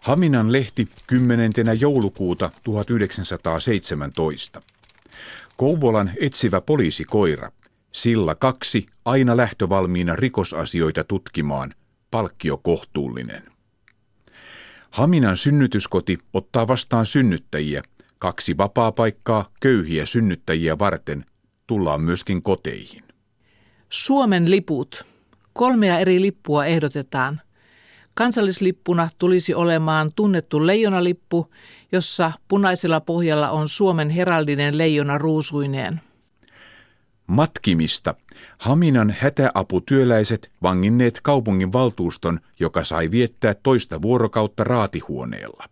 Haminan lehti 10. joulukuuta 1917. Kouvolan etsivä poliisikoira. Sillä 2 aina lähtövalmiina rikosasioita tutkimaan. Palkkio kohtuullinen. Haminan synnytyskoti ottaa vastaan synnyttäjiä. 2 vapaapaikkaa köyhiä synnyttäjiä varten. Tullaan myöskin koteihin. Suomen liput. 3 eri lippua ehdotetaan. Kansallislippuna tulisi olemaan tunnettu leijonalippu, jossa punaisella pohjalla on Suomen heraldinen leijona ruusuineen. Matkimista. Haminan hätäaputyöläiset vanginneet kaupungin valtuuston, joka sai viettää toista vuorokautta raatihuoneella.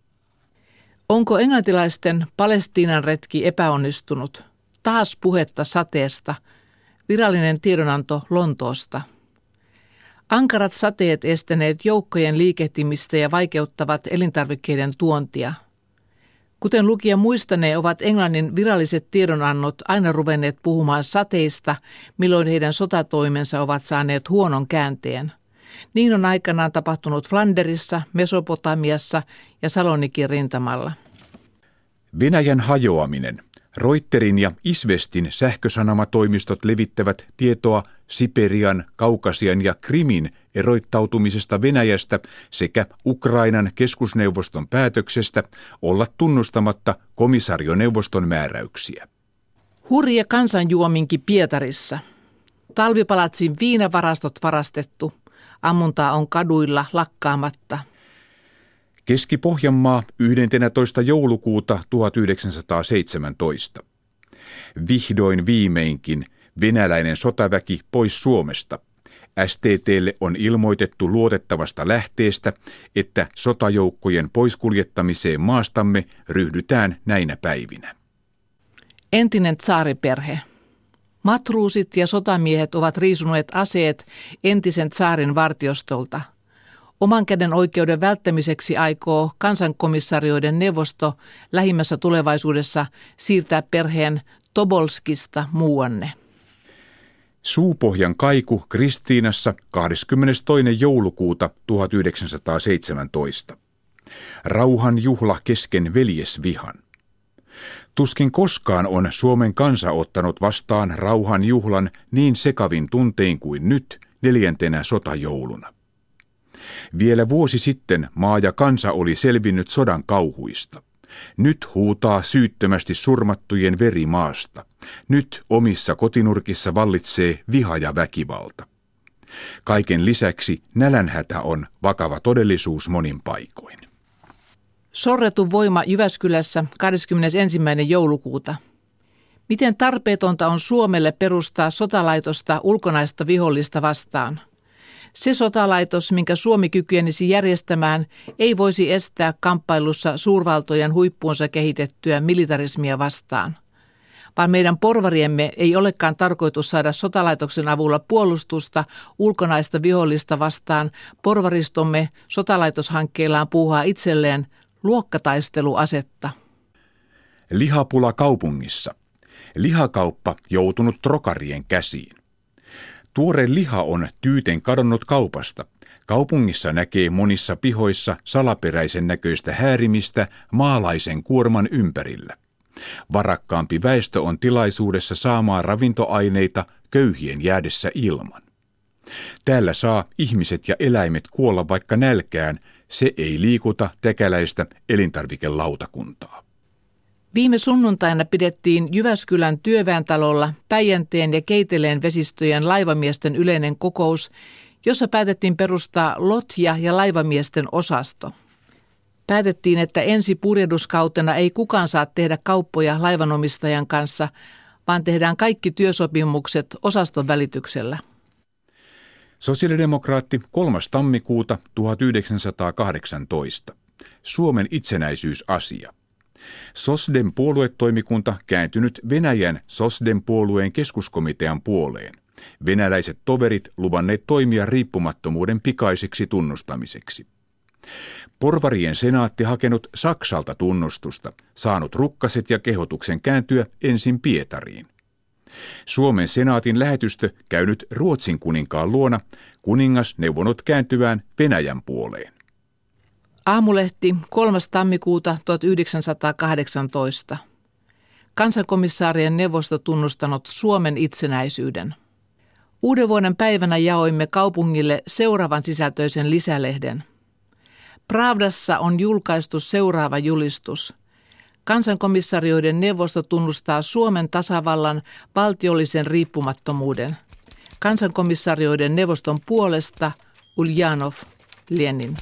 Onko englantilaisten Palestiinan retki epäonnistunut? Taas puhetta sateesta. Virallinen tiedonanto Lontoosta. Ankarat sateet estäneet joukkojen liikehtimistä ja vaikeuttavat elintarvikkeiden tuontia. Kuten lukija muistanee, ovat Englannin viralliset tiedonannot aina ruvenneet puhumaan sateista, milloin heidän sotatoimensa ovat saaneet huonon käänteen. Niin on aikanaan tapahtunut Flanderissa, Mesopotamiassa ja Salonikin rintamalla. Venäjän hajoaminen. Reutersin ja Izvestin sähkösanomatoimistot levittävät tietoa Siperian, Kaukasian ja Krimin eroittautumisesta Venäjästä sekä Ukrainan keskusneuvoston päätöksestä olla tunnustamatta komisarioneuvoston määräyksiä. Hurje kansanjuominki Pietarissa. Talvipalatsin viinavarastot varastettu. Ammuntaa on kaduilla lakkaamatta. Keski-Pohjanmaa 11. joulukuuta 1917. Vihdoin viimeinkin venäläinen sotaväki pois Suomesta. STT:lle on ilmoitettu luotettavasta lähteestä, että sotajoukkojen poiskuljettamiseen maastamme ryhdytään näinä päivinä. Entinen tsaariperhe. Matruusit ja sotamiehet ovat riisuneet aseet entisen tsaarin vartiostolta. Oman käden oikeuden välttämiseksi aikoo kansankomissarioiden neuvosto lähimmässä tulevaisuudessa siirtää perheen Tobolskista muuanne. Suupohjan kaiku Kristiinassa 22. joulukuuta 1917. Rauhan juhla kesken veljesvihan. Tuskin koskaan on Suomen kansa ottanut vastaan rauhan juhlan niin sekavin tuntein kuin nyt 4. sotajouluna. Vielä vuosi sitten maa ja kansa oli selvinnyt sodan kauhuista. Nyt huutaa syyttömästi surmattujen veri maasta. Nyt omissa kotinurkissa vallitsee viha ja väkivalta. Kaiken lisäksi nälänhätä on vakava todellisuus monin paikoin. Sorretun voima Jyväskylässä 21. joulukuuta. Miten tarpeetonta on Suomelle perustaa sotalaitosta ulkonaista vihollista vastaan? Se sotalaitos, minkä Suomi kykenisi järjestämään, ei voisi estää kamppailussa suurvaltojen huippuunsa kehitettyä militarismia vastaan. Vaan meidän porvariemme ei olekaan tarkoitus saada sotalaitoksen avulla puolustusta ulkonaista vihollista vastaan. Porvaristomme sotalaitoshankkeillaan puuhaa itselleen luokkataisteluasetta. Lihapula kaupungissa. Lihakauppa joutunut trokarien käsiin. Tuore liha on tyyten kadonnut kaupasta. Kaupungissa näkee monissa pihoissa salaperäisen näköistä häärimistä maalaisen kuorman ympärillä. Varakkaampi väestö on tilaisuudessa saamaan ravintoaineita köyhien jäädessä ilman. Täällä saa ihmiset ja eläimet kuolla vaikka nälkään. Se ei liikuta täkäläistä elintarvikelautakuntaa. Viime sunnuntaina pidettiin Jyväskylän työväentalolla Päijänteen ja Keiteleen vesistöjen laivamiesten yleinen kokous, jossa päätettiin perustaa lotja- ja laivamiesten osasto. Päätettiin, että ensi purjehduskautena ei kukaan saa tehdä kauppoja laivanomistajan kanssa, vaan tehdään kaikki työsopimukset osaston välityksellä. Sosiaalidemokraatti 3. tammikuuta 1918. Suomen itsenäisyysasia. SOSDEM puoluetoimikunta kääntynyt Venäjän SOSDEM puolueen keskuskomitean puoleen. Venäläiset toverit luvanneet toimia riippumattomuuden pikaiseksi tunnustamiseksi. Porvarien senaatti hakenut Saksalta tunnustusta, saanut rukkaset ja kehotuksen kääntyä ensin Pietariin. Suomen senaatin lähetystö käynyt Ruotsin kuninkaan luona, kuningas neuvonut kääntyvään Venäjän puoleen. Aamulehti 3. tammikuuta 1918. Kansankomissaarien neuvosto tunnustanut Suomen itsenäisyyden. Uuden vuoden päivänä jaoimme kaupungille seuraavan sisältöisen lisälehden. Pravdassa on julkaistu seuraava julistus. Kansankomissarioiden neuvosto tunnustaa Suomen tasavallan valtiollisen riippumattomuuden. Kansankomissarioiden neuvoston puolesta Uljanov Lenin.